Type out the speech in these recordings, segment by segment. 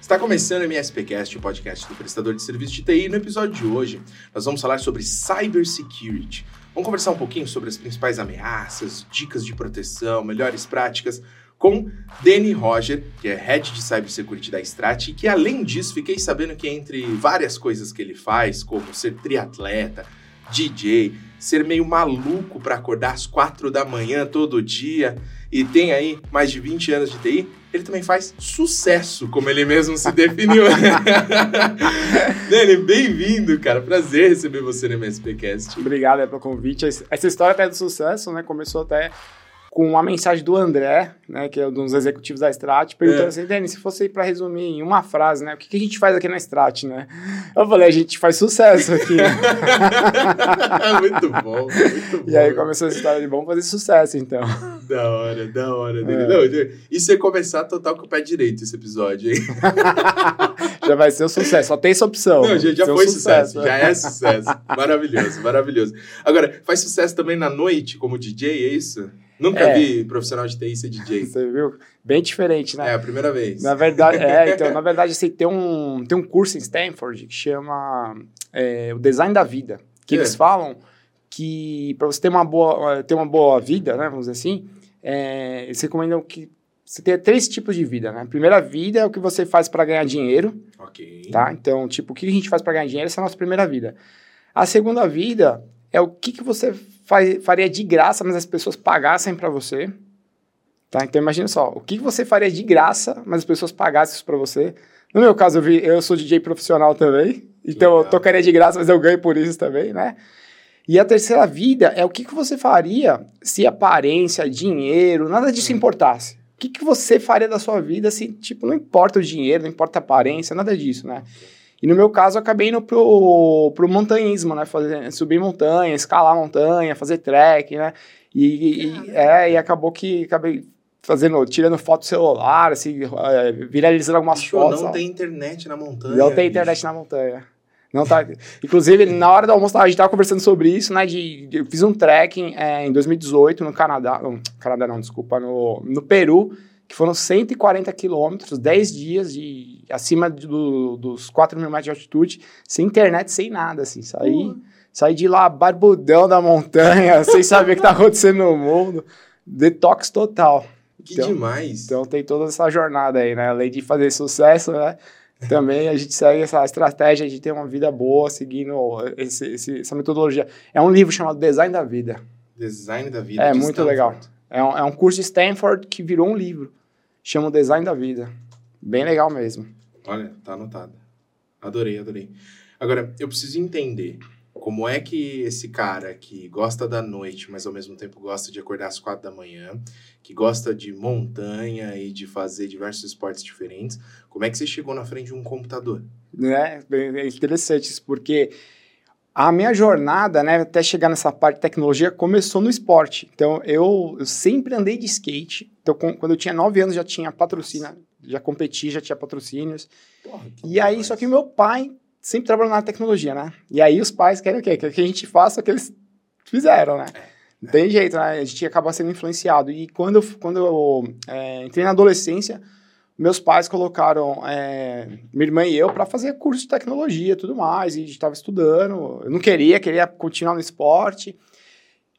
Está começando o MSPcast, o podcast do prestador de serviço de TI. No episódio de hoje, nós vamos falar sobre cybersecurity. Vamos conversar um pouquinho sobre as principais ameaças, dicas de proteção, melhores práticas, com Denny Roger, que é Head de Cybersecurity da Strati, e que, além disso, fiquei sabendo que, entre várias coisas que ele faz, como ser triatleta, DJ, ser meio maluco para acordar às 4 da manhã todo dia e tem aí mais de 20 anos de TI, ele também faz sucesso, como ele mesmo se definiu. Denny, bem-vindo, cara. Prazer receber você no MSPcast. Obrigado pelo convite. Essa história até do sucesso, né? Começou até com uma mensagem do André, né, que é um dos executivos da Strati, perguntando assim: Denny, se fosse ir para resumir em uma frase, né, o que a gente faz aqui na Strati, né? Eu falei: a gente faz sucesso aqui. Muito bom, muito bom. E aí começou a história de bom fazer sucesso, então. Da hora, Denny. Não, e você começar total com o pé direito esse episódio, hein? Já vai ser um sucesso, só tem essa opção. Não, já foi sucesso, já é sucesso. Maravilhoso, maravilhoso. Agora, faz sucesso também na noite como DJ, é isso? Nunca vi profissional de TI ser DJ. Você viu? Bem diferente, né? É a primeira vez. Na verdade, então, na verdade, assim, tem um curso em Stanford que chama o Design da Vida, que eles falam que para você ter uma boa vida, né, vamos dizer assim, eles recomendam que você tenha 3 tipos de vida, né? A primeira vida é o que você faz para ganhar dinheiro. Ok. Tá? Então, tipo, o que a gente faz para ganhar dinheiro, essa é a nossa primeira vida. A segunda vida é o que você faria de graça, mas as pessoas pagassem para você, tá? Então, imagina só, o que você faria de graça, mas as pessoas pagassem isso para você? No meu caso, eu sou DJ profissional também, então eu tocaria de graça, mas eu ganho por isso também, né? E a terceira vida é o que você faria se aparência, dinheiro, nada disso importasse. O que você faria da sua vida se, tipo, não importa o dinheiro, não importa a aparência, nada disso, né? E no meu caso, eu acabei indo pro montanhismo, né? Subir montanha, escalar montanha, fazer trekking, né? E acabou que acabei tirando foto do celular, assim, viralizando algumas fotos. Não tem internet na montanha. Não tem internet na montanha. Não tá. Inclusive, na hora do almoço, a gente estava conversando sobre isso, né? Eu fiz um trekking em 2018 no Canadá. No Canadá não, desculpa, no Peru, que foram 140 quilômetros, 10 dias acima dos 4 mil metros de altitude, sem internet, sem nada, assim. Saí de lá, barbudão da montanha, sem saber o que tá acontecendo no mundo. Detox total. Demais! Então tem toda essa jornada aí, né? Além de fazer sucesso, né? Também a gente segue essa estratégia de ter uma vida boa, seguindo essa metodologia. É um livro chamado Design da Vida. Design da Vida. É muito Stanford. Legal. É um curso de Stanford que virou um livro. Chama o Design da Vida. Bem legal mesmo. Olha, tá anotado. Adorei. Agora, eu preciso entender como é que esse cara que gosta da noite, mas ao mesmo tempo gosta de acordar às 4 da manhã, que gosta de montanha e de fazer diversos esportes diferentes, como é que você chegou na frente de um computador? É interessante isso, porque a minha jornada, né, até chegar nessa parte de tecnologia, começou no esporte. Então, eu sempre andei de skate. Então, quando eu tinha 9 anos, já tinha patrocínio, já competi, já tinha patrocínios. Porra, e aí, só que meu pai sempre trabalhou na tecnologia, né? E aí, os pais querem o quê? Que a gente faça o que eles fizeram, né? Não tem jeito, né? A gente acaba sendo influenciado. E quando eu entrei na adolescência, meus pais colocaram minha irmã e eu para fazer curso de tecnologia e tudo mais, e a gente estava estudando, eu não queria continuar no esporte.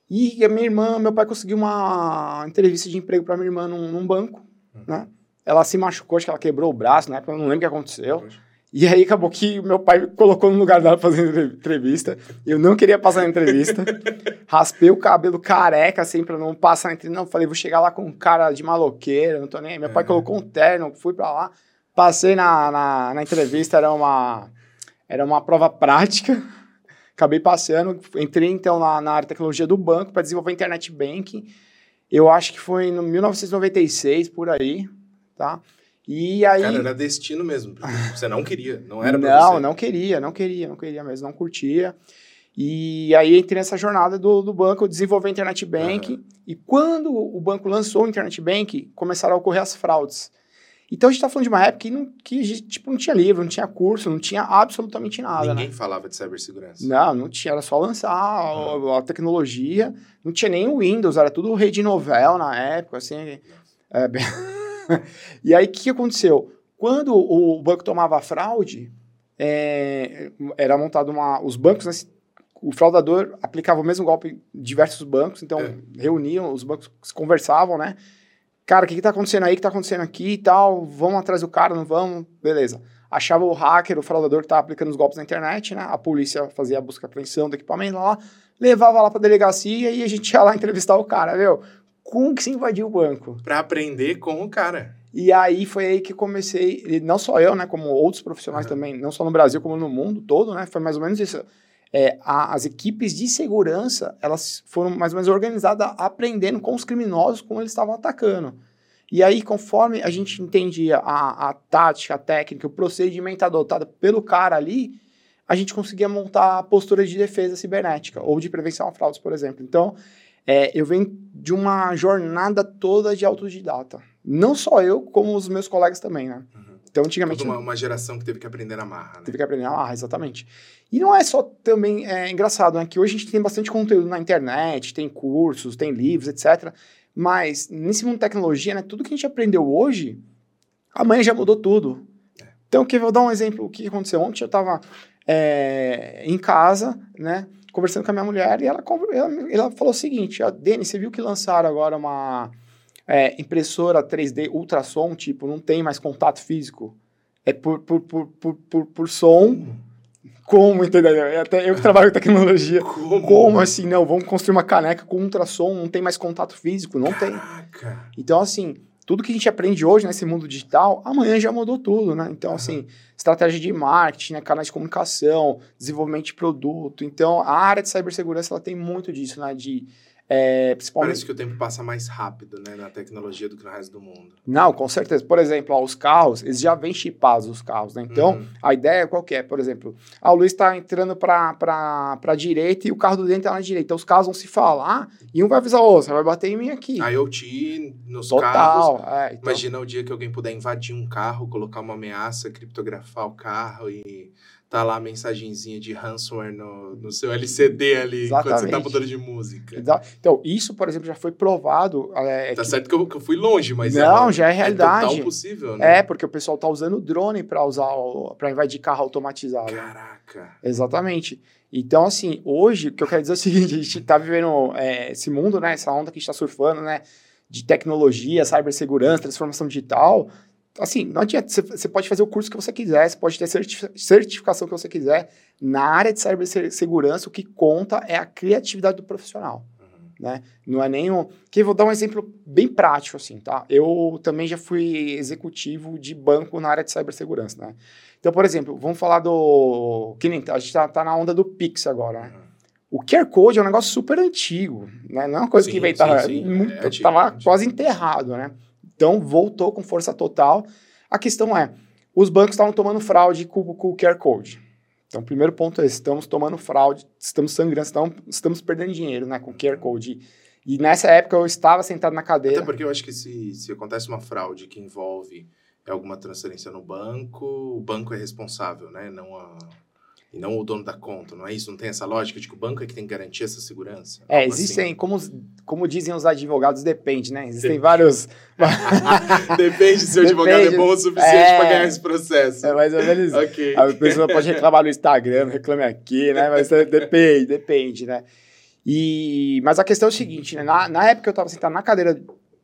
E a minha irmã, meu pai conseguiu uma entrevista de emprego para minha irmã num banco, né? Ela se machucou, acho que ela quebrou o braço, né? Eu não lembro o que aconteceu. E aí acabou que meu pai me colocou no lugar dela fazendo entrevista. Eu não queria passar na entrevista. Raspei o cabelo careca, assim, pra não passar na entrevista. Não, falei, vou chegar lá com cara de maloqueiro, não tô nem aí. Meu pai colocou um terno, fui pra lá. Passei na entrevista, era uma prova prática. Acabei passando. Entrei, então, na área de tecnologia do banco pra desenvolver internet banking. Eu acho que foi em 1996, por aí, tá? E aí, cara, era destino mesmo, você não queria, não era pra você. Não queria mesmo, não curtia. E aí entrei nessa jornada do banco, desenvolver Internet Bank, e quando o banco lançou o Internet Bank, começaram a ocorrer as fraudes. Então a gente tá falando de uma época que não tinha livro, não tinha curso, não tinha absolutamente nada. Ninguém falava de cibersegurança. Não tinha, era só lançar a tecnologia, não tinha nem o Windows, era tudo rede novel na época, assim. E aí, o que aconteceu? Quando o banco tomava fraude, era montado os bancos, né? O fraudador aplicava o mesmo golpe em diversos bancos, então reuniam, os bancos conversavam, né? Cara, o que tá acontecendo aí, o que tá acontecendo aqui e tal, vamos atrás do cara, não vamos, beleza. Achava o hacker, o fraudador que tá aplicando os golpes na internet, né? A polícia fazia a busca e apreensão do equipamento lá, levava lá pra delegacia e a gente ia lá entrevistar o cara, viu? Como que se invadiu o banco? Pra aprender com o cara. E aí foi aí que comecei, e não só eu, né? Como outros profissionais também, não só no Brasil, como no mundo todo, né? Foi mais ou menos isso. As equipes de segurança, elas foram mais ou menos organizadas aprendendo com os criminosos como eles estavam atacando. E aí, conforme a gente entendia a tática, a técnica, o procedimento adotado pelo cara ali, a gente conseguia montar posturas de defesa cibernética ou de prevenção a fraudes, por exemplo. Então, eu venho de uma jornada toda de autodidata. Não só eu, como os meus colegas também, né? Então, antigamente... Uma geração que teve que aprender na marra, né? Teve que aprender na marra, exatamente. E não é só também... engraçado, né? Que hoje a gente tem bastante conteúdo na internet, tem cursos, tem livros, etc. Mas, nesse mundo de tecnologia, né? Tudo que a gente aprendeu hoje, amanhã já mudou tudo. Então, eu vou dar um exemplo. O que aconteceu ontem? Eu estava em casa, né? Conversando com a minha mulher e ela falou o seguinte... Denny, você viu que lançaram agora uma... impressora 3D, ultrassom, tipo, não tem mais contato físico. É por som. Como, entendeu? Até eu que trabalho com tecnologia. Como assim? Não, vamos construir uma caneca com ultrassom, não tem mais contato físico, não tem. Então, assim, tudo que a gente aprende hoje nesse mundo digital, amanhã já mudou tudo, né? Então, assim, estratégia de marketing, né? Canais de comunicação, desenvolvimento de produto. Então, a área de cibersegurança, ela tem muito disso, né? Principalmente... Parece que o tempo passa mais rápido, né, na tecnologia do que no resto do mundo. Não, com certeza. Por exemplo, os carros, eles já vêm chipados, os carros, né? Então, a ideia é qual que é? Por exemplo, o Luiz está entrando para a direita e o carro do dentro está na direita. Então, os carros vão se falar e um vai avisar o outro, você vai bater em mim aqui. IoT nos carros. Então... Imagina o dia que alguém puder invadir um carro, colocar uma ameaça, criptografar o carro e... Tá lá a mensagenzinha de ransomware no seu LCD ali, enquanto você tá mudando de música. Então, isso, por exemplo, já foi provado. Certo que eu fui longe, mas... Não, já é realidade. É total possível, né? Porque o pessoal tá usando drone pra invadir carro automatizado. Caraca! Né? Exatamente. Então, assim, hoje, o que eu quero dizer é o seguinte, a gente tá vivendo esse mundo, né? Essa onda que a gente tá surfando, né? De tecnologia, cibersegurança, transformação digital... Assim, não adianta, você pode fazer o curso que você quiser, você pode ter certificação que você quiser. Na área de cibersegurança, o que conta é a criatividade do profissional, né? Não é nenhum... Que eu vou dar um exemplo bem prático, assim, tá? Eu também já fui executivo de banco na área de cibersegurança, né? Então, por exemplo, vamos falar do... Que nem, a gente tá na onda do Pix agora, né? O QR Code é um negócio super antigo, né? Não é uma coisa que inventaram... Tá lá quase enterrado, né? Então, voltou com força total. A questão é, os bancos estavam tomando fraude com o QR Code. Então, o primeiro ponto é, estamos tomando fraude, estamos sangrando, estamos perdendo dinheiro, né, com o QR Code. E nessa época, eu estava sentado na cadeira. Até porque eu acho que se acontece uma fraude que envolve alguma transferência no banco, o banco é responsável, né, não o dono da conta, não é isso? Não tem essa lógica de que o banco é que tem que garantir essa segurança? Existem, assim. como dizem os advogados, depende, né? Existem vários... Depende se o advogado é bom o suficiente para ganhar esse processo. Mais ou menos. Okay. A pessoa pode reclamar no Instagram, reclame aqui, né? Mas depende, né? Mas a questão é o seguinte, né? Na época eu estava sentado na cadeira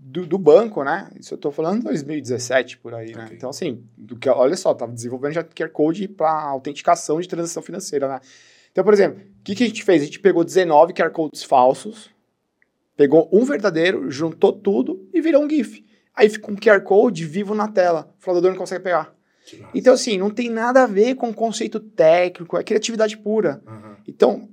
do banco, né? Isso eu tô falando 2017, por aí, né? Então, assim, olha só, tava desenvolvendo já QR Code para autenticação de transação financeira, né? Então, por exemplo, o que a gente fez? A gente pegou 19 QR Codes falsos, pegou um verdadeiro, juntou tudo e virou um GIF. Aí ficou um QR Code vivo na tela. O fraudador não consegue pegar. Então, assim, não tem nada a ver com conceito técnico, é criatividade pura. Então...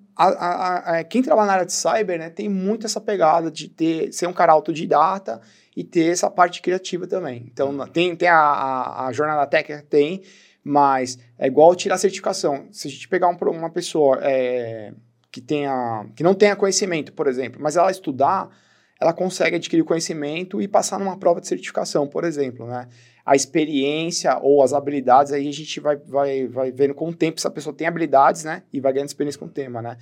quem trabalha na área de cyber, né, tem muito essa pegada de ser um cara autodidata e ter essa parte criativa também. Então, tem a jornada técnica, tem, mas é igual tirar certificação. Se a gente pegar uma pessoa que não tenha conhecimento, por exemplo, mas ela estudar, ela consegue adquirir conhecimento e passar numa prova de certificação, por exemplo, né? A experiência ou as habilidades, aí a gente vai vendo com o tempo se a pessoa tem habilidades, né? E vai ganhando experiência com o tema, né?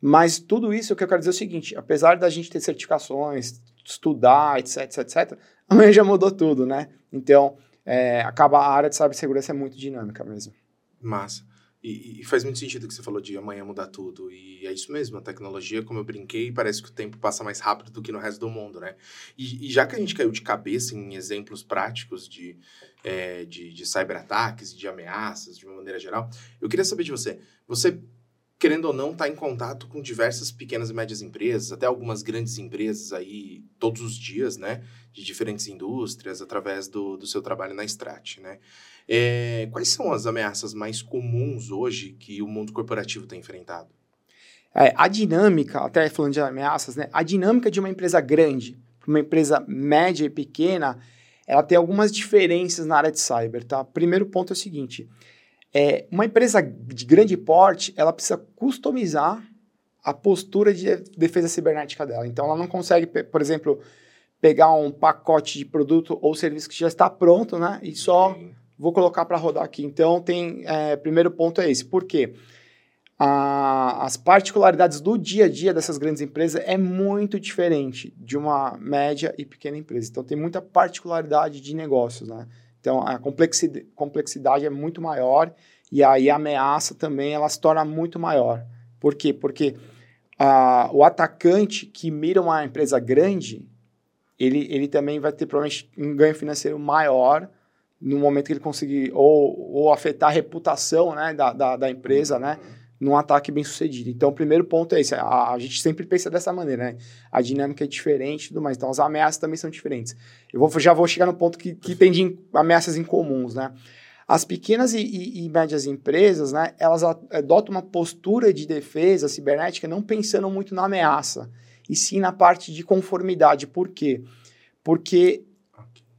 Mas tudo isso, o que eu quero dizer é o seguinte, apesar da gente ter certificações, estudar, etc, amanhã já mudou tudo, né? Então, acaba a área de cibersegurança é muito dinâmica mesmo. Massa. E faz muito sentido que você falou de amanhã mudar tudo. E é isso mesmo, a tecnologia, como eu brinquei, parece que o tempo passa mais rápido do que no resto do mundo, né? E já que a gente caiu de cabeça em exemplos práticos de cyberataques, de ameaças, de uma maneira geral, eu queria saber de você. Você, querendo ou não, está em contato com diversas pequenas e médias empresas, até algumas grandes empresas aí todos os dias, né? De diferentes indústrias, através do seu trabalho na Strati, né? Quais são as ameaças mais comuns hoje que o mundo corporativo tem enfrentado? A dinâmica, até falando de ameaças, né? A dinâmica de uma empresa grande para uma empresa média e pequena, ela tem algumas diferenças na área de cyber, tá? Primeiro ponto é o seguinte, uma empresa de grande porte, ela precisa customizar a postura de defesa cibernética dela. Então, ela não consegue, por exemplo, pegar um pacote de produto ou serviço que já está pronto, né? E só... Vou colocar para rodar aqui. Então, primeiro ponto é esse. Por quê? As particularidades do dia a dia dessas grandes empresas é muito diferente de uma média e pequena empresa. Então, tem muita particularidade de negócios, né? Então, a complexidade é muito maior e aí a ameaça também ela se torna muito maior. Por quê? Porque o atacante que mira uma empresa grande, ele também vai ter provavelmente um ganho financeiro maior no momento que ele conseguir ou afetar a reputação, né, da empresa, né, num ataque bem sucedido. Então, o primeiro ponto é esse. A gente sempre pensa dessa maneira, né? A dinâmica é diferente e tudo mais. Então, as ameaças também são diferentes. Já vou chegar no ponto que tem de ameaças incomuns, né? As pequenas e médias empresas, né, elas adotam uma postura de defesa cibernética não pensando muito na ameaça, e sim na parte de conformidade. Por quê? Porque...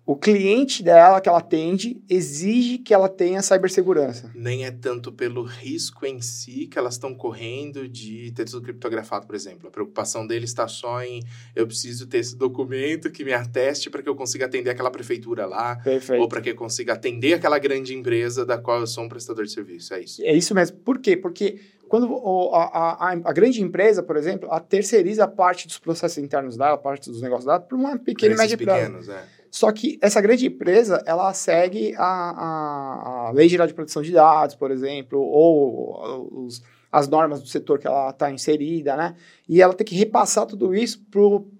o cliente dela que ela atende exige que ela tenha cibersegurança. Nem é tanto pelo risco em si que elas estão correndo de ter tudo criptografado, por exemplo. A preocupação dele está só em eu preciso ter esse documento que me ateste para que eu consiga atender aquela prefeitura lá. Perfeito. Ou para que eu consiga atender aquela grande empresa da qual eu sou um prestador de serviço. É isso. É isso mesmo. Por quê? Porque quando a grande empresa, por exemplo, ela terceiriza a parte dos processos internos dela, a parte dos negócios dela, para uma pequena e média empresa. Só que essa grande empresa, ela segue a Lei Geral de Proteção de Dados, por exemplo, ou as normas do setor que ela está inserida, né? E ela tem que repassar tudo isso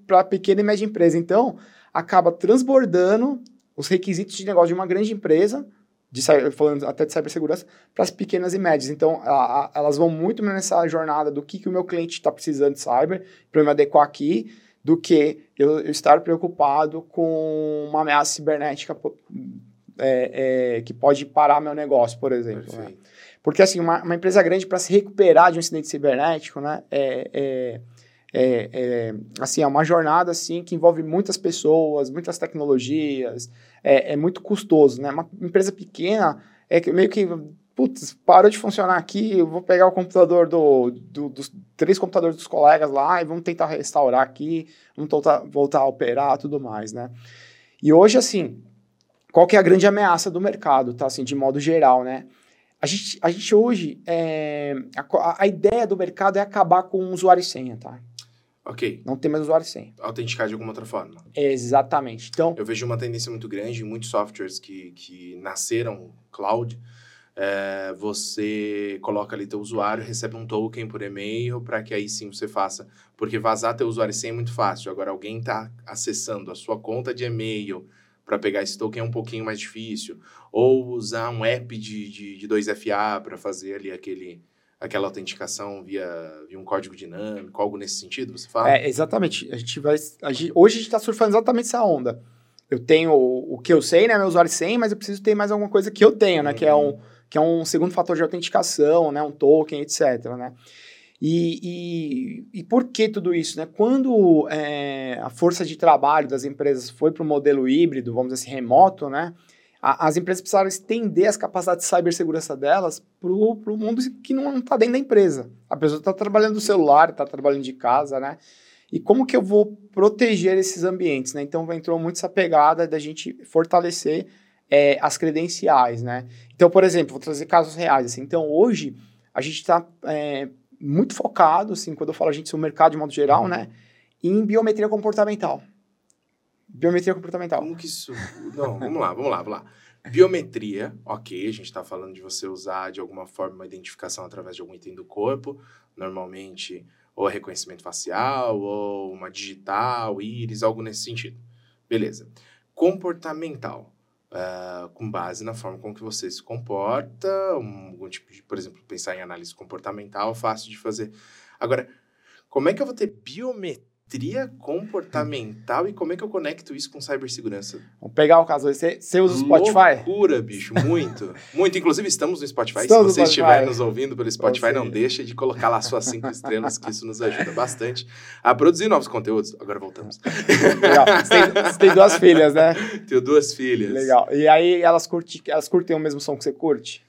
para a pequena e média empresa. Então, acaba transbordando os requisitos de negócio de uma grande empresa, falando até de cibersegurança, para as pequenas e médias. Então, elas vão muito nessa jornada do que o meu cliente está precisando de cyber, para me adequar aqui, do que eu estar preocupado com uma ameaça cibernética que pode parar meu negócio, por exemplo. Né? Porque, assim, uma empresa grande, para se recuperar de um incidente cibernético, né, assim, é uma jornada assim, que envolve muitas pessoas, muitas tecnologias, é muito custoso. Né? Uma empresa pequena é meio que... putz, parou de funcionar aqui, eu vou pegar o computador dos três computadores dos colegas lá e vamos tentar restaurar aqui, vamos voltar a operar, tudo mais, né? E hoje, assim, qual que é a grande ameaça do mercado, tá? Assim, de modo geral, né? A gente hoje, a ideia do mercado é acabar com o usuário e senha, tá? Ok. Não tem mais usuário sem. Autenticar de alguma outra forma. Exatamente. Então... eu vejo uma tendência muito grande em muitos softwares que nasceram cloud. Você coloca ali teu usuário, recebe um token por e-mail para que aí sim você faça, porque vazar teu usuário e senha é muito fácil. Agora alguém está acessando a sua conta de e-mail para pegar esse token é um pouquinho mais difícil, ou usar um app de 2FA para fazer ali aquela autenticação via um código dinâmico, algo nesse sentido, você fala? Exatamente, hoje a gente está surfando exatamente essa onda. Eu tenho o que eu sei, né, meu usuário e senha, mas eu preciso ter mais alguma coisa que eu tenho, né, que é um segundo fator de autenticação, né, um token, etc., né? E por que tudo isso, né? Quando a força de trabalho das empresas foi para o modelo híbrido, vamos dizer assim, remoto, né? As empresas precisaram estender as capacidades de cibersegurança delas para o mundo que não está dentro da empresa. A pessoa está trabalhando do celular, está trabalhando de casa, né? E como que eu vou proteger esses ambientes, né? Então, entrou muito essa pegada da gente fortalecer as credenciais, né? Então, por exemplo, vou trazer casos reais, assim. Então, hoje, a gente está muito focado, assim, quando eu falo a gente no mercado de modo geral, né? Em biometria comportamental. Como que isso... Não, vamos lá. Biometria, ok, a gente está falando de você usar de alguma forma uma identificação através de algum item do corpo, normalmente ou reconhecimento facial, ou uma digital, íris, algo nesse sentido. Beleza. Comportamental, com base na forma como que você se comporta, algum tipo de, por exemplo, pensar em análise comportamental, fácil de fazer. Agora, como é que eu vou ter biometria comportamental e como é que eu conecto isso com cibersegurança? Vamos pegar o caso aí. Você usa o Spotify? Loucura, bicho, muito. Muito. Inclusive, estamos no Spotify. Estamos Se você estiver nos ouvindo pelo Spotify, não deixa de colocar lá suas 5 estrelas, que isso nos ajuda bastante a produzir novos conteúdos. Agora voltamos. Legal. Você tem 2 filhas, né? Tenho 2 filhas. Legal. E aí, elas curtem o mesmo som que você curte?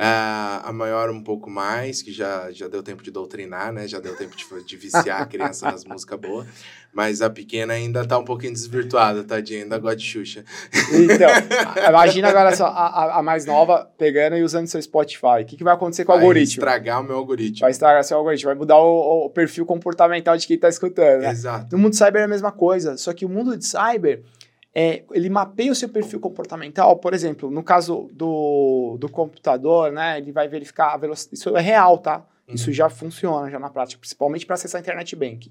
A maior um pouco mais, que já deu tempo de doutrinar, né? Já deu tempo de viciar a criança nas músicas boas. Mas a pequena ainda tá um pouquinho desvirtuada, tadinha, ainda gosta de Xuxa. Então, imagina agora só a mais nova pegando e usando seu Spotify. O que vai acontecer com o algoritmo? Vai estragar o meu algoritmo. Vai estragar seu algoritmo, vai mudar o perfil comportamental de quem tá escutando, né? Exato. No mundo cyber é a mesma coisa, só que o mundo de cyber... ele mapeia o seu perfil comportamental, por exemplo, no caso do computador, né, ele vai verificar a velocidade, isso é real, tá? Uhum. Isso já funciona, já na prática, principalmente para acessar a internet banking.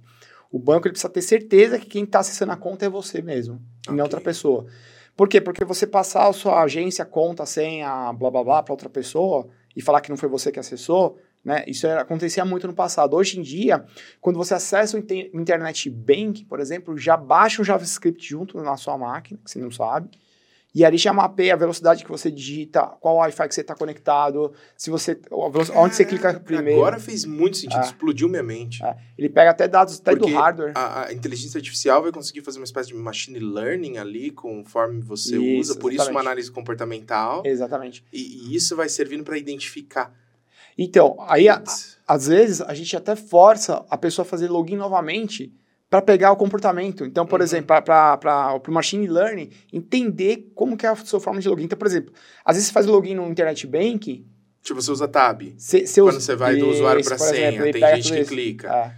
O banco ele precisa ter certeza que quem está acessando a conta é você mesmo, okay, e não outra pessoa. Por quê? Porque você passar a sua agência, conta, senha, blá, blá, blá, para outra pessoa e falar que não foi você que acessou, né? Isso acontecia muito no passado. Hoje em dia, quando você acessa o Internet Bank, por exemplo, já baixa o JavaScript junto na sua máquina, que você não sabe, e ali já mapeia a velocidade que você digita, qual Wi-Fi que você está conectado, se você, onde você clica primeiro. Agora fez muito sentido, explodiu minha mente. Ele pega até dados até do hardware. A inteligência artificial vai conseguir fazer uma espécie de machine learning ali, conforme você usa, por isso uma análise comportamental. Exatamente. E isso vai servindo para identificar. Então, aí, às vezes, a gente até força a pessoa a fazer login novamente para pegar o comportamento. Então, por exemplo, para o machine learning entender como que é a sua forma de login. Então, por exemplo, às vezes você faz login no Internet Banking... Tipo, você usa tab. Quando você vai do usuário para a senha, tem gente que clica.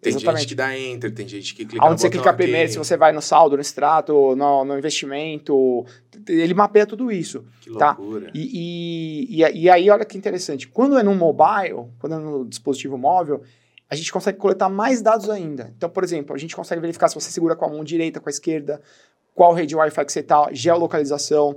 Tem gente que dá enter, tem gente que clica no botão. Onde você clica primeiro, se você vai no saldo, no extrato, no investimento... Ele mapeia tudo isso. Que loucura. Tá? E aí, olha que interessante. Quando é no mobile, quando é no dispositivo móvel, a gente consegue coletar mais dados ainda. Então, por exemplo, a gente consegue verificar se você segura com a mão direita, com a esquerda, qual rede Wi-Fi que você está, geolocalização,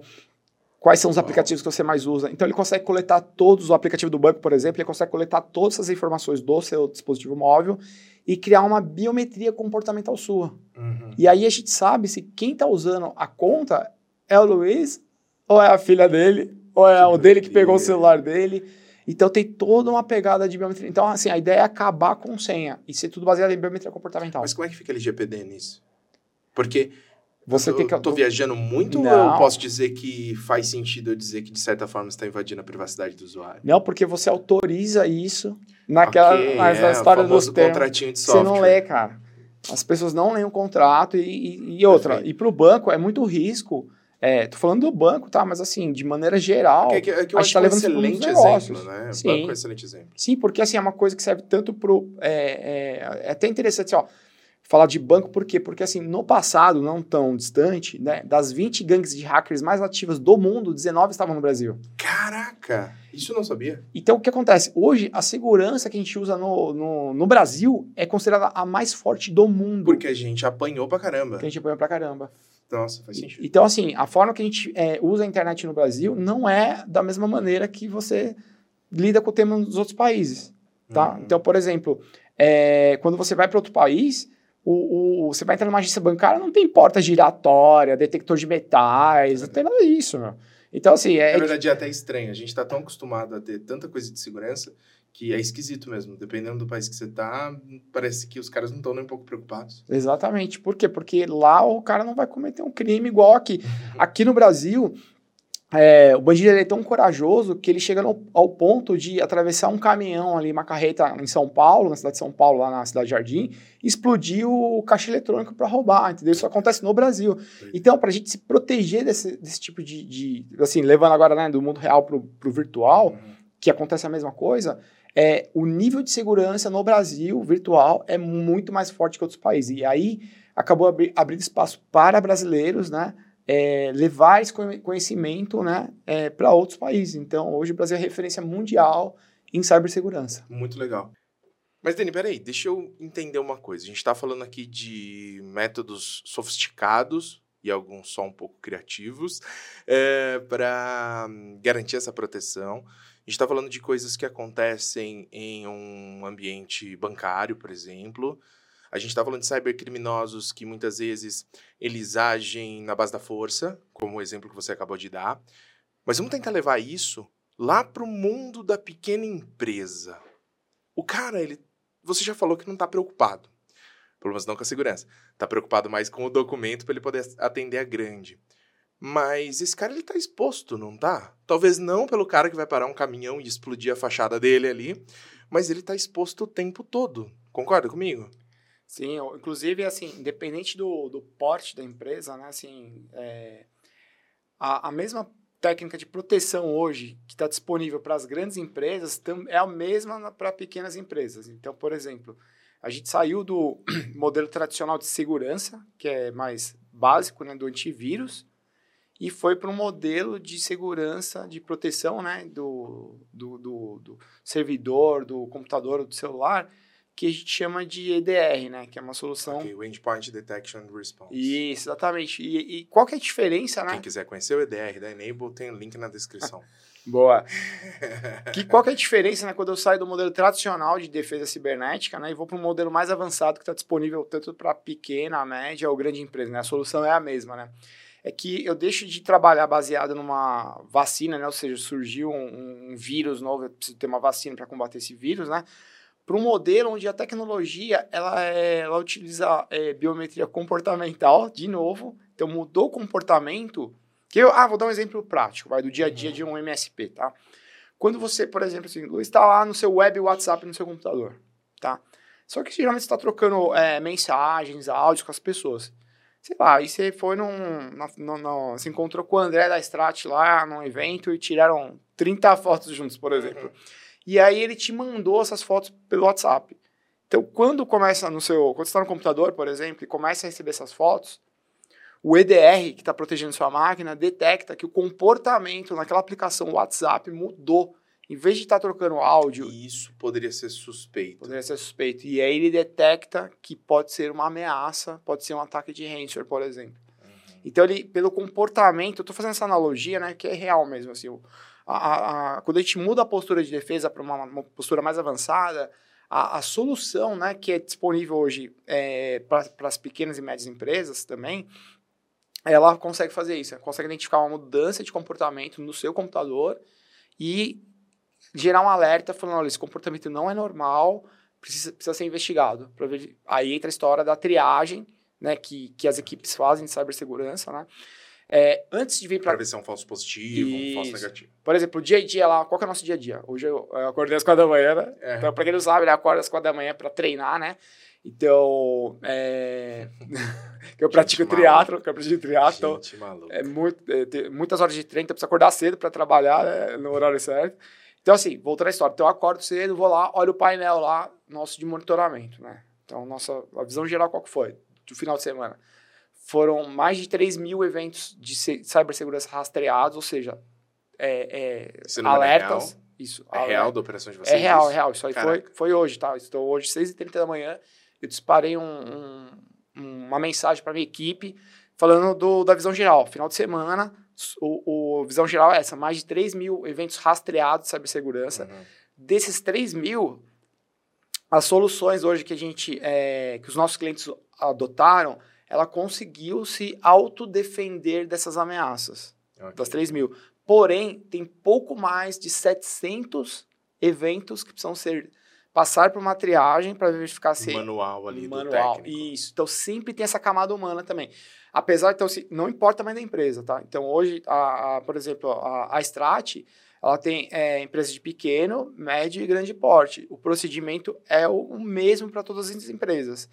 quais são os aplicativos que você mais usa. Então, ele consegue coletar todos, o aplicativo do banco, por exemplo, ele consegue coletar todas essas informações do seu dispositivo móvel e criar uma biometria comportamental sua. Uhum. E aí, a gente sabe se quem está usando a conta... É o Luiz, ou é a filha dele, ou é o dele que pegou o celular dele. Então, tem toda uma pegada de biometria. Então, assim, a ideia é acabar com senha e ser tudo baseado em biometria comportamental. Mas como é que fica LGPD nisso? Porque você eu tô viajando muito ou eu posso dizer que faz sentido eu dizer que, de certa forma, você está invadindo a privacidade do usuário? Não, porque você autoriza isso na história dos contratinho de software. Você não lê, cara. As pessoas não leem o contrato e outra. E para o banco é muito risco. Tô falando do banco, tá? Mas assim, de maneira geral... É que eu acho que é um excelente exemplo, né? Sim. O banco é um excelente exemplo. Sim, porque assim, é uma coisa que serve tanto pro... É até interessante, assim, ó, falar de banco, por quê? Porque assim, no passado, não tão distante, né? Das 20 gangues de hackers mais ativas do mundo, 19 estavam no Brasil. Caraca! Isso eu não sabia. Então, o que acontece? Hoje, a segurança que a gente usa no Brasil é considerada a mais forte do mundo. Porque a gente apanhou pra caramba. Nossa, faz sentido. Então, assim, a forma que a gente usa a internet no Brasil não é da mesma maneira que você lida com o tema dos outros países, tá? Uhum. Então, por exemplo, quando você vai para outro país, você vai entrar numa agência bancária, não tem porta giratória, detector de metais, não tem nada disso, meu. Então, assim... Na verdade, é até estranho. A gente está tão acostumado a ter tanta coisa de segurança que é esquisito mesmo. Dependendo do país que você tá, parece que os caras não estão nem um pouco preocupados. Exatamente. Por quê? Porque lá o cara não vai cometer um crime igual aqui. Aqui no Brasil, o bandido ele é tão corajoso que ele chega ao ponto de atravessar um caminhão ali, uma carreta em São Paulo, na cidade de São Paulo, lá na cidade de Jardim, explodir o caixa eletrônico para roubar, entendeu? Isso acontece no Brasil. Então, para a gente se proteger desse tipo de... Assim, levando agora, né, do mundo real pro virtual, que acontece a mesma coisa... O nível de segurança no Brasil virtual é muito mais forte que outros países. E aí, acabou abrindo espaço para brasileiros, né? levar esse conhecimento, né, para outros países. Então, hoje o Brasil é referência mundial em cibersegurança. Muito legal. Mas, Denny, peraí, deixa eu entender uma coisa. A gente está falando aqui de métodos sofisticados e alguns só um pouco criativos para garantir essa proteção. A gente está falando de coisas que acontecem em um ambiente bancário, por exemplo. A gente está falando de cybercriminosos que muitas vezes eles agem na base da força, como o exemplo que você acabou de dar. Mas vamos tentar levar isso lá para o mundo da pequena empresa. O cara, você já falou que não está preocupado, pelo menos não com a segurança. Está preocupado mais com o documento para ele poder atender a grande. Mas esse cara, ele está exposto, não está? Talvez não pelo cara que vai parar um caminhão e explodir a fachada dele ali, mas ele está exposto o tempo todo. Concorda comigo? Sim, inclusive, assim, independente do porte da empresa, né, assim, a mesma técnica de proteção hoje que está disponível para as grandes empresas é a mesma para pequenas empresas. Então, por exemplo, a gente saiu do modelo tradicional de segurança, que é mais básico, né, do antivírus, e foi para um modelo de segurança, de proteção, né, do servidor, do computador ou do celular, que a gente chama de EDR, né? Que é uma solução... Okay, Endpoint Detection and Response. Isso, exatamente. E qual que é a diferença, né? Quem quiser conhecer o EDR da Enable, tem o link na descrição. Boa. Qual que é a diferença, né? Quando eu saio do modelo tradicional de defesa cibernética, né? E vou para um modelo mais avançado, que está disponível tanto para pequena, média ou grande empresa, né? A solução é a mesma, né? É que eu deixo de trabalhar baseado numa vacina, né? Ou seja, surgiu um vírus novo, eu preciso ter uma vacina para combater esse vírus, né? Para um modelo onde a tecnologia ela utiliza biometria comportamental, de novo. Então, mudou o comportamento. Que vou dar um exemplo prático, do dia a dia de um MSP, tá? Quando você, por exemplo, assim, está lá no seu web WhatsApp no seu computador, tá? Só que geralmente você está trocando mensagens, áudios com as pessoas. Sei lá, aí você foi se encontrou com o André da Strati lá num evento e tiraram 30 fotos juntos, por exemplo. E aí ele te mandou essas fotos pelo WhatsApp. Então, quando você está no computador, por exemplo, e começa a receber essas fotos, o EDR, que está protegendo sua máquina, detecta que o comportamento naquela aplicação WhatsApp mudou. Em vez de estar trocando áudio... Isso poderia ser suspeito. E aí ele detecta que pode ser uma ameaça, pode ser um ataque de ransomware, por exemplo. Então, ele, pelo comportamento... Eu estou fazendo essa analogia, né, que é real mesmo, assim... Quando a gente muda a postura de defesa para uma postura mais avançada, a solução, né, que é disponível hoje para as pequenas e médias empresas também, ela consegue fazer isso, ela consegue identificar uma mudança de comportamento no seu computador e gerar um alerta falando, olha, esse comportamento não é normal, precisa ser investigado. Aí entra a história da triagem, né, que as equipes fazem de cibersegurança, né? Antes de vir para ver se é um falso positivo, um falso negativo. Por exemplo, o dia a dia lá, qual que é o nosso dia a dia? Hoje eu acordei às 4 da manhã, né? Então, para quem não sabe, ele acorda às 4 da manhã para treinar, né? Então, eu pratico triatlo, muitas horas de treino, então eu preciso acordar cedo para trabalhar, né, no horário certo. Então, assim, voltando à história, então eu acordo cedo, vou lá, olho o painel lá, nosso de monitoramento, né? Então, a visão geral qual que foi? Do final de semana. Foram mais de 3 mil eventos de cibersegurança rastreados, ou seja, alertas. É real? Isso. É real da operação de vocês? É real. Isso aí foi hoje, tá? Estou hoje, 6h30 da manhã, eu disparei uma mensagem para minha equipe falando da visão geral. Final de semana, a visão geral é essa, mais de 3 mil eventos rastreados de cibersegurança. Desses 3 mil, as soluções hoje que que os nossos clientes adotaram, ela conseguiu se autodefender dessas ameaças, das 3 mil. Porém, tem pouco mais de 700 eventos que precisam passar por uma triagem para verificar se... Manual do técnico. Isso. Então, sempre tem essa camada humana também. Apesar, então, não importa mais da empresa, tá? Então, hoje, por exemplo, a Strati, ela tem empresas de pequeno, médio e grande porte. O procedimento é o mesmo para todas as empresas.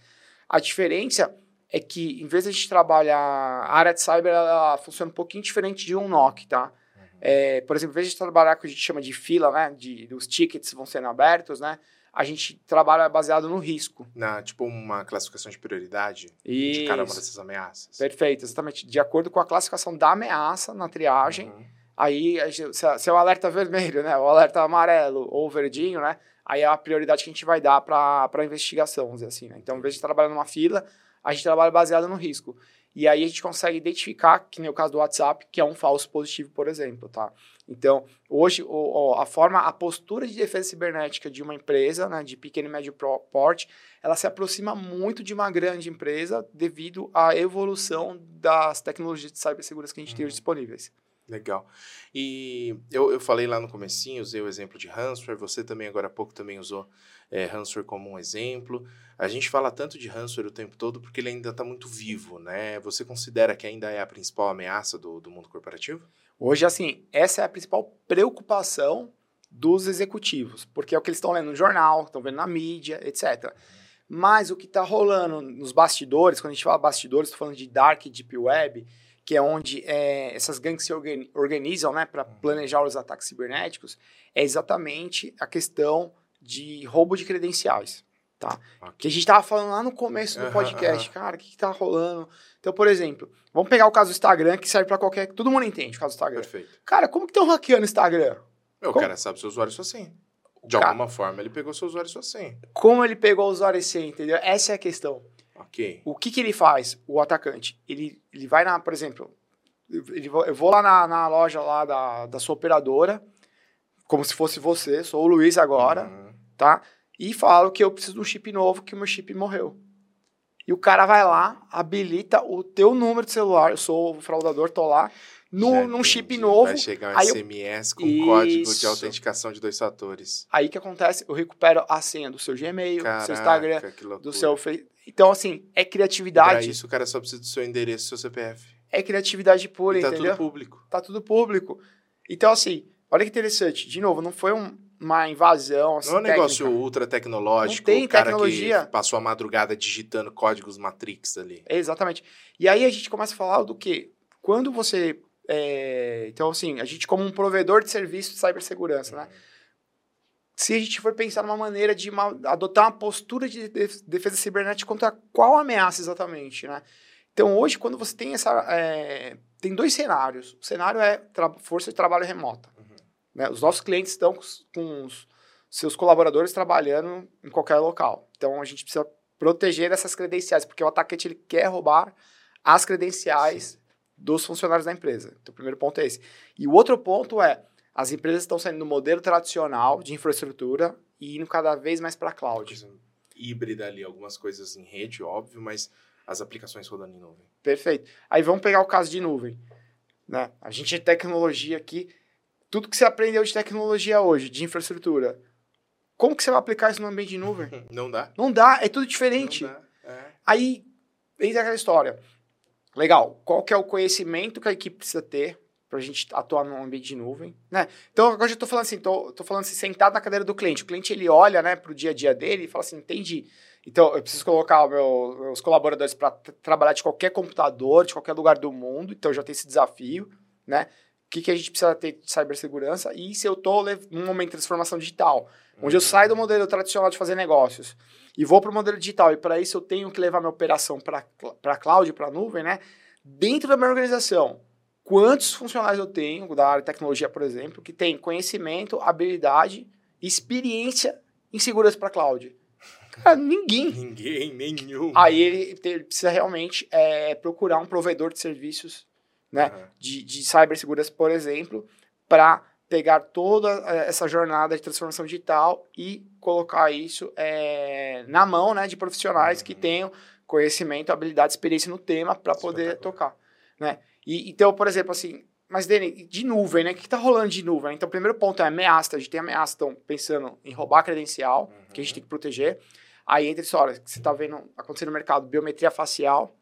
A diferença... é que, em vez de a gente trabalhar, a área de cyber, ela funciona um pouquinho diferente de um NOC, tá? Por exemplo, em vez de trabalhar com o que a gente chama de fila, né? Os tickets vão sendo abertos, né? A gente trabalha baseado no risco. Tipo uma classificação de prioridade de cada uma dessas ameaças. Perfeito, exatamente. De acordo com a classificação da ameaça na triagem, aí se é o alerta vermelho, né? O alerta amarelo ou verdinho, né? Aí é a prioridade que a gente vai dar para a investigação, vamos dizer assim, né? Então, em vez de trabalhar numa fila, a gente trabalha baseado no risco. E aí a gente consegue identificar, que nem o caso do WhatsApp, que é um falso positivo, por exemplo, tá? Então, hoje, a postura de defesa cibernética de uma empresa, né, de pequeno e médio porte, ela se aproxima muito de uma grande empresa devido à evolução das tecnologias de cibersegurança que a gente tem hoje disponíveis. Legal. E eu falei lá no comecinho, usei o exemplo de ransomware, você também agora há pouco também usou ransomware como um exemplo. A gente fala tanto de ransomware o tempo todo porque ele ainda está muito vivo, né? Você considera que ainda é a principal ameaça do mundo corporativo? Hoje, assim, essa é a principal preocupação dos executivos, porque é o que eles estão lendo no jornal, estão vendo na mídia, etc. Mas o que está rolando nos bastidores, quando a gente fala bastidores, estou falando de dark, deep web, que é onde essas gangues se organizam, né, para planejar os ataques cibernéticos, é exatamente a questão de roubo de credenciais, tá? Okay. Que a gente estava falando lá no começo do podcast, cara, o que está rolando? Então, por exemplo, vamos pegar o caso do Instagram, que serve para qualquer... Todo mundo entende o caso do Instagram. Perfeito. Cara, como que estão hackeando o Instagram? O cara sabe seu usuário só assim. Alguma forma, ele pegou seu usuário só assim. Como ele pegou o usuário assim, entendeu? Essa é a questão. Okay. O que ele faz, o atacante? Ele vai na, por exemplo, eu vou lá na loja lá da sua operadora, como se fosse você, sou o Luiz agora, tá? E falo que eu preciso de um chip novo, que o meu chip morreu. E o cara vai lá, habilita o teu número de celular, eu sou o fraudador, tô lá, num chip novo. Vai chegar um SMS com código de autenticação de 2 fatores. Aí o que acontece? Eu recupero a senha do seu Gmail, do seu Instagram, do seu Facebook. Então, assim, é criatividade. Para isso, o cara só precisa do seu endereço, do seu CPF. É criatividade pura, e tá, entendeu? Tá tudo público. Tá tudo público. Então, assim, olha que interessante. De novo, não foi uma invasão, assim, não é um negócio ultra tecnológico. Não tem tecnologia. O cara que passou a madrugada digitando códigos Matrix ali. Exatamente. E aí a gente começa a falar do quê? Quando você... Então, assim, a gente como um provedor de serviço de cibersegurança, né? Se a gente for pensar numa maneira de adotar uma postura de defesa cibernética contra qual ameaça exatamente, né? Então, hoje, quando você tem tem 2 cenários. O cenário é força de trabalho remota. Né? Os nossos clientes estão com os seus colaboradores trabalhando em qualquer local. Então, a gente precisa proteger essas credenciais, porque o atacante ele quer roubar as credenciais dos funcionários da empresa. Então, o primeiro ponto é esse. E o outro ponto é: as empresas estão saindo do modelo tradicional de infraestrutura e indo cada vez mais para a cloud. Híbrida ali, algumas coisas em rede, óbvio, mas as aplicações rodando em nuvem. Perfeito. Aí vamos pegar o caso de nuvem, né? A gente é tecnologia aqui. Tudo que você aprendeu de tecnologia hoje, de infraestrutura, como que você vai aplicar isso no ambiente de nuvem? Não dá. Não dá, é tudo diferente. Não dá. Aí, eis aquela história. Legal, qual que é o conhecimento que a equipe precisa ter para a gente atuar num ambiente de nuvem, né? Então, agora eu já estou falando assim, sentado na cadeira do cliente. O cliente, ele olha, né, para o dia a dia dele e fala assim, entendi. Então, eu preciso colocar meus colaboradores para trabalhar de qualquer computador, de qualquer lugar do mundo. Então, eu já tenho esse desafio, né? O que a gente precisa ter de cibersegurança? E se eu estou num momento de transformação digital, onde eu saio do modelo tradicional de fazer negócios e vou para o modelo digital, e para isso eu tenho que levar minha operação para a cloud, para a nuvem, né? Dentro da minha organização, quantos funcionários eu tenho, da área de tecnologia, por exemplo, que tem conhecimento, habilidade, experiência em segurança para cloud? Cara, ninguém. Ninguém, nenhum. Aí ele precisa realmente procurar um provedor de serviços, né, de cibersegurança, por exemplo, para pegar toda essa jornada de transformação digital e colocar isso na mão, né, de profissionais que tenham conhecimento, habilidade, experiência no tema para poder tocar, né? Então, por exemplo, assim, mas Denny, de nuvem, né? O que está rolando de nuvem? Então, o primeiro ponto é ameaça. A gente tem ameaça, estão pensando em roubar a credencial, que a gente tem que proteger. Aí entra isso, olha, que você está vendo acontecer no mercado, biometria facial.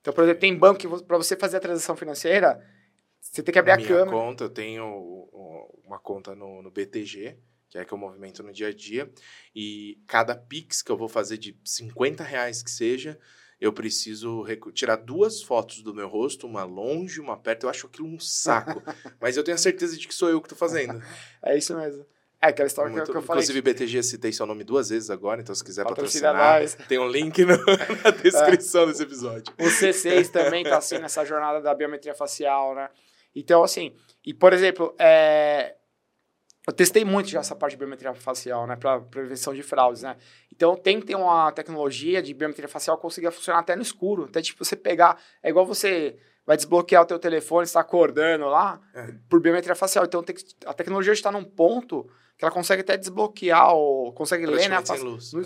Então, por exemplo, tem banco que para você fazer a transação financeira, você tem que abrir a câmera. Conta, eu tenho uma conta no BTG, que é que eu movimento no dia a dia, e cada Pix que eu vou fazer de R$50 que seja, eu preciso tirar duas fotos do meu rosto, uma longe, uma perto, eu acho aquilo um saco. Mas eu tenho a certeza de que sou eu que tô fazendo. É isso mesmo. É aquela história muito, que eu falei. Inclusive, BTG, citei seu nome duas vezes agora, então se quiser patrocinar, tem um link na descrição desse episódio. O C6 também tá assim nessa jornada da biometria facial, né? Então, assim, e por exemplo, eu testei muito já essa parte de biometria facial, né, para prevenção de fraudes, né? Então, tem que ter uma tecnologia de biometria facial que consiga funcionar até no escuro, até tipo você pegar, é igual você vai desbloquear o teu telefone, você tá acordando lá, por biometria facial. Então, a tecnologia está num ponto que ela consegue até desbloquear, ou consegue ler, né?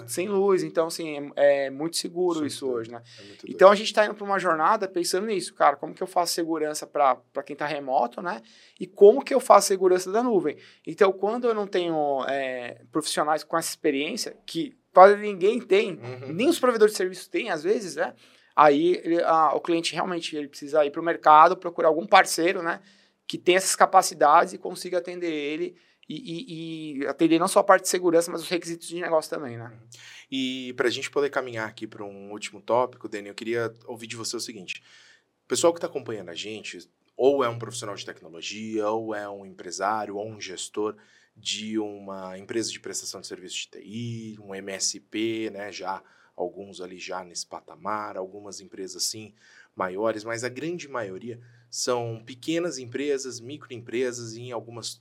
Sem luz. Então, assim, é muito seguro isso hoje, né? É então, a gente está indo para uma jornada pensando nisso, cara. Como que eu faço segurança para quem está remoto, né? E como que eu faço segurança da nuvem? Então, quando eu não tenho profissionais com essa experiência, que quase ninguém tem, nem os provedores de serviço têm, às vezes, né? Aí, o cliente realmente ele precisa ir para o mercado, procurar algum parceiro, né? Que tenha essas capacidades e consiga atender ele. E atender não só a parte de segurança, mas os requisitos de negócio também, né? E para a gente poder caminhar aqui para um último tópico, Denny, eu queria ouvir de você o seguinte. O pessoal que está acompanhando a gente, ou é um profissional de tecnologia, ou é um empresário, ou um gestor de uma empresa de prestação de serviço de TI, um MSP, né? Já alguns ali já nesse patamar, algumas empresas sim maiores, mas a grande maioria são pequenas empresas, microempresas e em alguns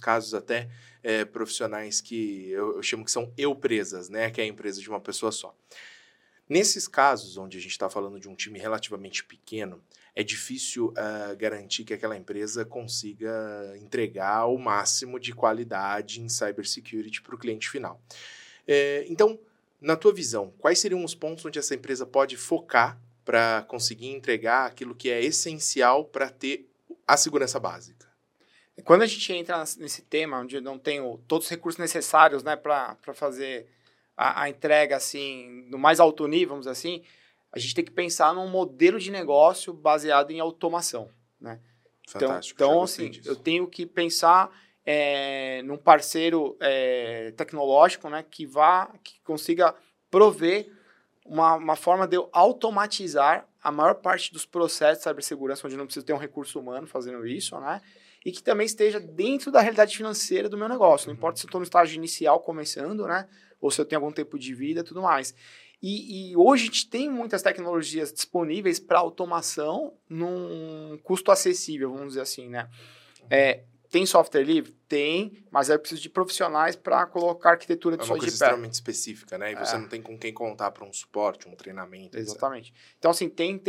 casos até profissionais que eu chamo que são empresas, né? Que é a empresa de uma pessoa só. Nesses casos onde a gente está falando de um time relativamente pequeno, é difícil garantir que aquela empresa consiga entregar o máximo de qualidade em cybersecurity para o cliente final. Então, na tua visão, quais seriam os pontos onde essa empresa pode focar para conseguir entregar aquilo que é essencial para ter a segurança básica? Quando a gente entra nesse tema, onde não tem todos os recursos necessários, né, para fazer a entrega assim, no mais alto nível, vamos dizer assim, a gente tem que pensar num modelo de negócio baseado em automação, né? Fantástico. Então assim, disso. Eu tenho que pensar num parceiro tecnológico, né, que consiga prover uma forma de eu automatizar a maior parte dos processos de cibersegurança, onde eu não preciso ter um recurso humano fazendo isso, né? E que também esteja dentro da realidade financeira do meu negócio. Não importa se eu estou no estágio inicial começando, né? Ou se eu tenho algum tempo de vida e tudo mais. E hoje a gente tem muitas tecnologias disponíveis para automação num custo acessível, vamos dizer assim, né? Tem software livre? Tem, mas eu preciso de profissionais para colocar a arquitetura de software de pé. É uma coisa extremamente específica, né? E você não tem com quem contar para um suporte, um treinamento. Exatamente. Etc. Então, assim, tem...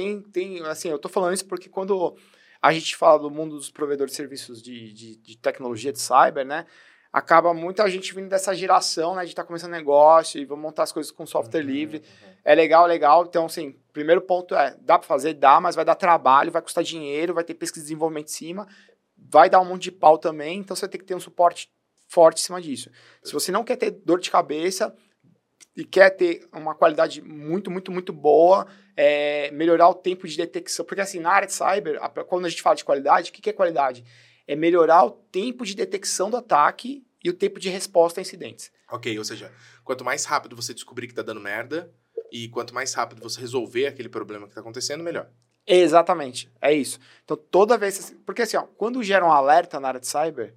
Assim, eu estou falando isso porque quando a gente fala do mundo dos provedores de serviços de tecnologia, de cyber, né? Acaba muita gente vindo dessa geração, né? De estar começando negócio e vamos montar as coisas com software livre. É legal. Então, assim, primeiro ponto dá para fazer? Dá, mas vai dar trabalho, vai custar dinheiro, vai ter pesquisa e desenvolvimento em cima. Vai dar um monte de pau também, então você tem que ter um suporte forte em cima disso. Se você não quer ter dor de cabeça e quer ter uma qualidade muito, muito, muito boa, melhorar o tempo de detecção, porque assim, na área de cyber, quando a gente fala de qualidade, o que é qualidade? É melhorar o tempo de detecção do ataque e o tempo de resposta a incidentes. Ok, ou seja, quanto mais rápido você descobrir que está dando merda e quanto mais rápido você resolver aquele problema que está acontecendo, melhor. Exatamente, é isso. Então, toda vez... Porque assim, ó, quando gera um alerta na área de cyber,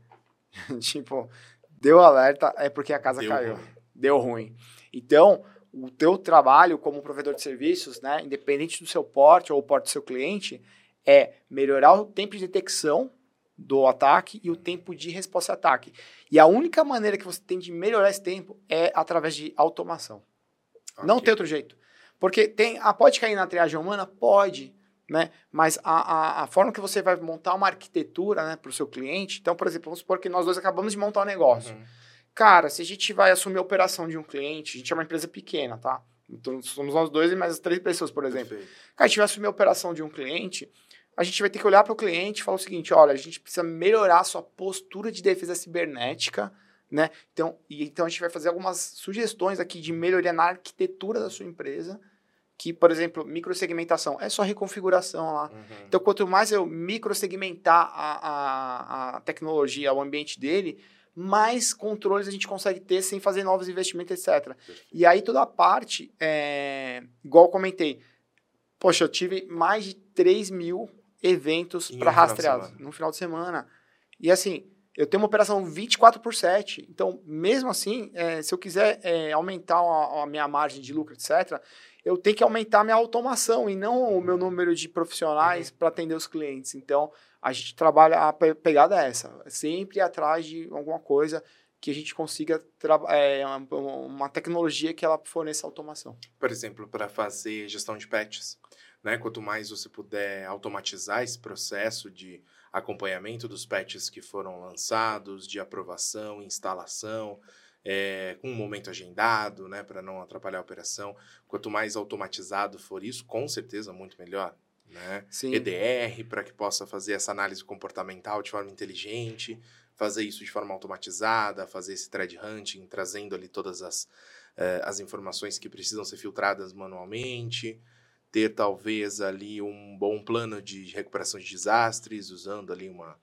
tipo, deu alerta, é porque a casa caiu. Deu ruim. Então, o teu trabalho como provedor de serviços, né, independente do seu porte ou o porte do seu cliente, é melhorar o tempo de detecção do ataque e o tempo de resposta a ataque. E a única maneira que você tem de melhorar esse tempo é através de automação. Okay. Não tem outro jeito. Porque pode cair na triagem humana? Pode. Né? Mas a forma que você vai montar uma arquitetura, né, para o seu cliente... Então, por exemplo, vamos supor que nós dois acabamos de montar um negócio. Cara, se a gente vai assumir a operação de um cliente... A gente é uma empresa pequena, tá? Então, somos nós dois e mais três pessoas, por exemplo. Perfeito. Cara, a gente vai assumir a operação de um cliente... A gente vai ter que olhar para o cliente e falar o seguinte... Olha, a gente precisa melhorar a sua postura de defesa cibernética... Né? Então, a gente vai fazer algumas sugestões aqui de melhoria na arquitetura da sua empresa... Que, por exemplo, microsegmentação é só reconfiguração lá. Então, quanto mais eu microsegmentar a tecnologia, o ambiente dele, mais controles a gente consegue ter sem fazer novos investimentos, etc. E aí, toda a parte, igual eu comentei, Poxa, eu tive mais de 3 mil eventos para rastreados no final de semana. E assim, eu tenho uma operação 24/7. Então, mesmo assim, se eu quiser aumentar a minha margem de lucro, etc., eu tenho que aumentar a minha automação e não o meu número de profissionais para atender os clientes. Então, a gente trabalha, a pegada é essa. Sempre ir atrás de alguma coisa que a gente consiga uma tecnologia que ela forneça automação. Por exemplo, para fazer gestão de patches, né? Quanto mais você puder automatizar esse processo de acompanhamento dos patches que foram lançados, de aprovação, instalação, com um momento agendado, né, para não atrapalhar a operação. Quanto mais automatizado for isso, com certeza muito melhor. Né? EDR, para que possa fazer essa análise comportamental de forma inteligente, fazer isso de forma automatizada, fazer esse thread hunting, trazendo ali todas as informações que precisam ser filtradas manualmente, ter talvez ali um bom plano de recuperação de desastres, usando ali uma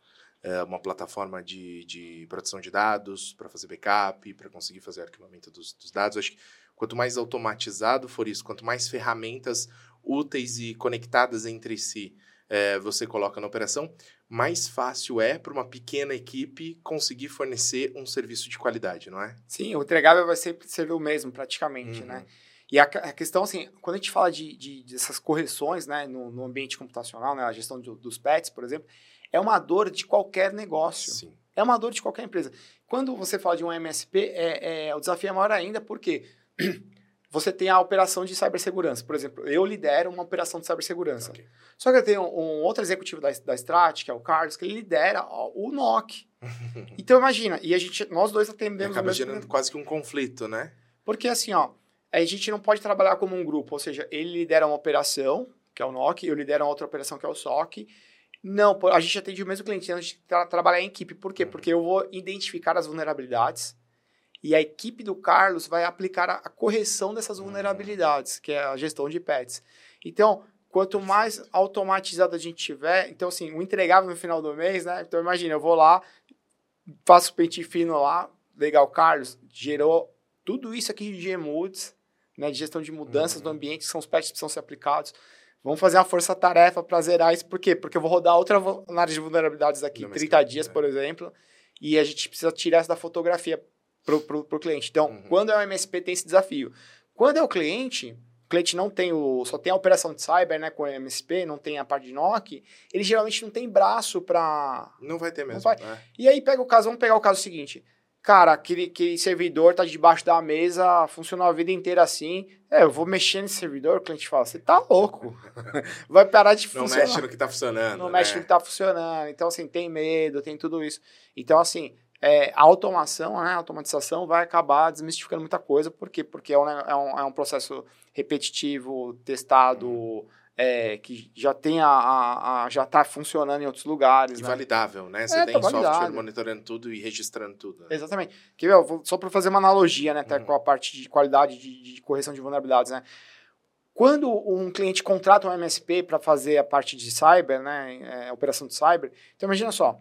plataforma de proteção de dados para fazer backup, para conseguir fazer arquivamento dos dados. Acho que quanto mais automatizado for isso, quanto mais ferramentas úteis e conectadas entre si você coloca na operação, mais fácil é para uma pequena equipe conseguir fornecer um serviço de qualidade, não é? Sim, o entregável vai sempre ser o mesmo, praticamente, né? E a questão, assim, quando a gente fala dessas correções, né, no ambiente computacional, né, a gestão dos patches, por exemplo, é uma dor de qualquer negócio. Sim. É uma dor de qualquer empresa. Quando você fala de um MSP, o desafio é maior ainda, porque você tem a operação de cibersegurança. Por exemplo, eu lidero uma operação de cibersegurança. Okay. Só que eu tenho um outro executivo da Strati, que é o Carlos, que ele lidera o NOC. Então, imagina, e nós dois atendemos... Acaba gerando quase que um conflito, né? Porque, assim, a gente não pode trabalhar como um grupo. Ou seja, ele lidera uma operação, que é o NOC, eu lidero outra operação, que é o SOC. Não, a gente atende o mesmo cliente, a gente trabalha em equipe. Por quê? Porque eu vou identificar as vulnerabilidades... E a equipe do Carlos vai aplicar a correção dessas vulnerabilidades, que é a gestão de patches. Então, quanto mais automatizado a gente tiver... Então, assim, o entregável no final do mês, né? Então, imagina, eu vou lá, faço o pente fino lá. Legal, Carlos, gerou tudo isso aqui de GMUDs, né? De gestão de mudanças no ambiente, que são os patches que precisam ser aplicados. Vamos fazer uma força-tarefa para zerar isso. Por quê? Porque eu vou rodar outra análise de vulnerabilidades daqui, 30 dias, por exemplo. E a gente precisa tirar isso da fotografia para o cliente. Então, quando é o MSP, tem esse desafio. Quando é o cliente não tem só tem a operação de cyber, né, com o MSP, não tem a parte de NOC, ele geralmente não tem braço para... Não vai ter mesmo. É. E aí, vamos pegar o caso seguinte. Cara, aquele servidor tá debaixo da mesa, funciona a vida inteira assim. Eu vou mexer nesse servidor, o cliente fala, você tá louco. Vai parar de funcionar. Não mexe no que tá funcionando. Não, né? Mexe no que tá funcionando. Então, assim, tem medo, tem tudo isso. Então, assim... a automatização vai acabar desmistificando muita coisa. Por quê? Porque é um processo repetitivo, testado, que já está funcionando em outros lugares. E né? Validável, né? Você tem software monitorando tudo e registrando tudo. Né? Exatamente. Quer ver? Só para fazer uma analogia, né, até com a parte de qualidade de correção de vulnerabilidades, né? Quando um cliente contrata um MSP para fazer a parte de cyber, né, operação de cyber, então imagina só,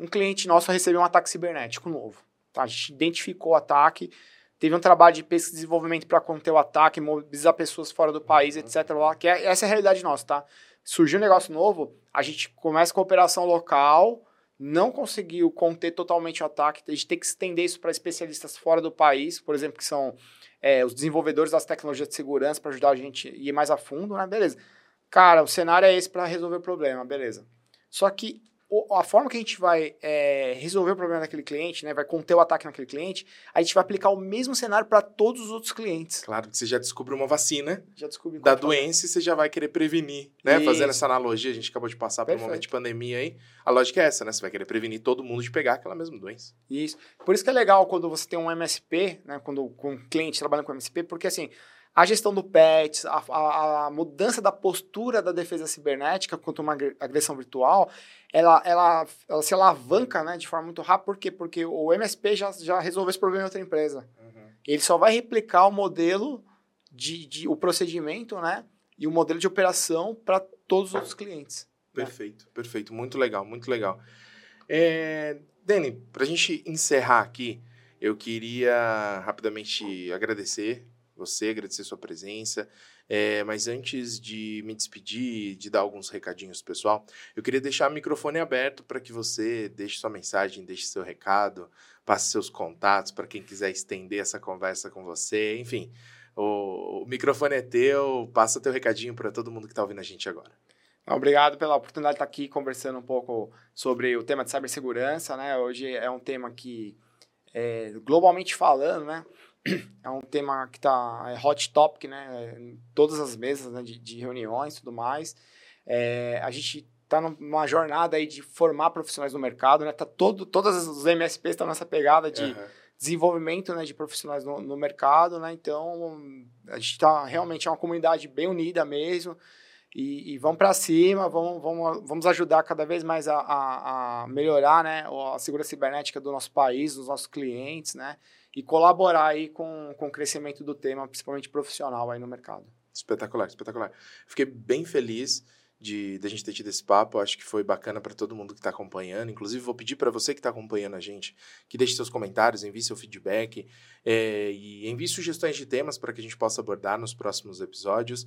um cliente nosso recebeu um ataque cibernético novo. Tá? A gente identificou o ataque, teve um trabalho de pesquisa e desenvolvimento para conter o ataque, mobilizar pessoas fora do país, etc. Lá, que essa é a realidade nossa, tá? Surgiu um negócio novo, a gente começa com a operação local, não conseguiu conter totalmente o ataque, a gente tem que estender isso para especialistas fora do país, por exemplo, que são os desenvolvedores das tecnologias de segurança para ajudar a gente a ir mais a fundo, né? Beleza. Cara, o cenário é esse para resolver o problema, beleza. Só que a forma que a gente vai resolver o problema daquele cliente, né, vai conter o ataque naquele cliente, a gente vai aplicar o mesmo cenário para todos os outros clientes. Claro, que você já descobriu uma vacina da doença e você já vai querer prevenir, né? Fazendo essa analogia, a gente acabou de passar por um momento de pandemia aí, a lógica é essa, né? Você vai querer prevenir todo mundo de pegar aquela mesma doença. Isso. Por isso que é legal quando você tem um MSP, né, com um cliente trabalhando com MSP, porque assim... A gestão do patch, a mudança da postura da defesa cibernética contra uma agressão virtual, ela se alavanca, né, de forma muito rápida. Por quê? Porque o MSP já resolveu esse problema em outra empresa. Ele só vai replicar o modelo, o procedimento, né, e o modelo de operação para todos os outros clientes. Perfeito, né? Perfeito. Muito legal, muito legal. Denny, para a gente encerrar aqui, eu queria rapidamente agradecer sua presença, Mas antes de me despedir, de dar alguns recadinhos pessoal, eu queria deixar o microfone aberto para que você deixe sua mensagem, deixe seu recado, passe seus contatos para quem quiser estender essa conversa com você. Enfim, o microfone é teu, passa teu recadinho para todo mundo que está ouvindo a gente agora. Obrigado pela oportunidade de estar aqui conversando um pouco sobre o tema de cibersegurança, né? Hoje é um tema que, globalmente falando, né? É um tema que está hot topic, né? Em todas as mesas, né? de reuniões e tudo mais. A gente está numa jornada aí de formar profissionais no mercado, né? Todas os MSPs estão nessa pegada de desenvolvimento, né? de profissionais no mercado, né? Então, a gente está realmente uma comunidade bem unida mesmo. E vamos para cima, vamos ajudar cada vez mais a melhorar, né, a segurança cibernética do nosso país, dos nossos clientes, né, e colaborar aí com o crescimento do tema, principalmente profissional aí no mercado. Espetacular, espetacular. Fiquei bem feliz de a gente ter tido esse papo, acho que foi bacana para todo mundo que está acompanhando, inclusive vou pedir para você que está acompanhando a gente, que deixe seus comentários, envie seu feedback, e envie sugestões de temas para que a gente possa abordar nos próximos episódios.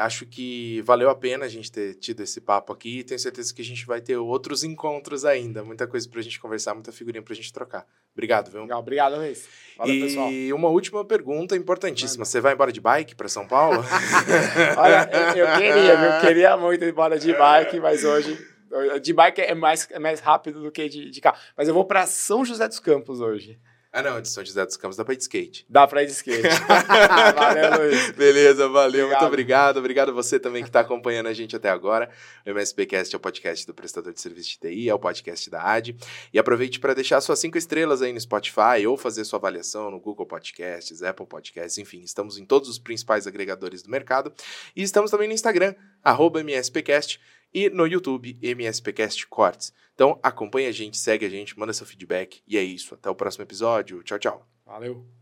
Acho que valeu a pena a gente ter tido esse papo aqui e tenho certeza que a gente vai ter outros encontros ainda, muita coisa pra gente conversar, muita figurinha pra gente trocar. Obrigado, viu? Legal, obrigado, Luiz. Valeu, pessoal. E uma última pergunta importantíssima. Você vai embora de bike pra São Paulo? Olha, eu queria muito ir embora de bike, mas hoje... De bike é mais rápido do que de carro. Mas eu vou pra São José dos Campos hoje. Ah, não, de São José dos Campos dá pra ir de skate. Dá pra ir de skate. Valeu, Luiz. Beleza, valeu. Obrigado. Muito obrigado. Obrigado você também que está acompanhando a gente até agora. O MSPcast é o podcast do prestador de serviço de TI, é o podcast da AD. E aproveite para deixar suas 5 estrelas aí no Spotify ou fazer sua avaliação no Google Podcasts, Apple Podcasts, enfim. Estamos em todos os principais agregadores do mercado. E estamos também no Instagram, @MSPcast. E no YouTube, MSPcast Cortes. Então, acompanha a gente, segue a gente, manda seu feedback. E é isso. Até o próximo episódio. Tchau, tchau. Valeu.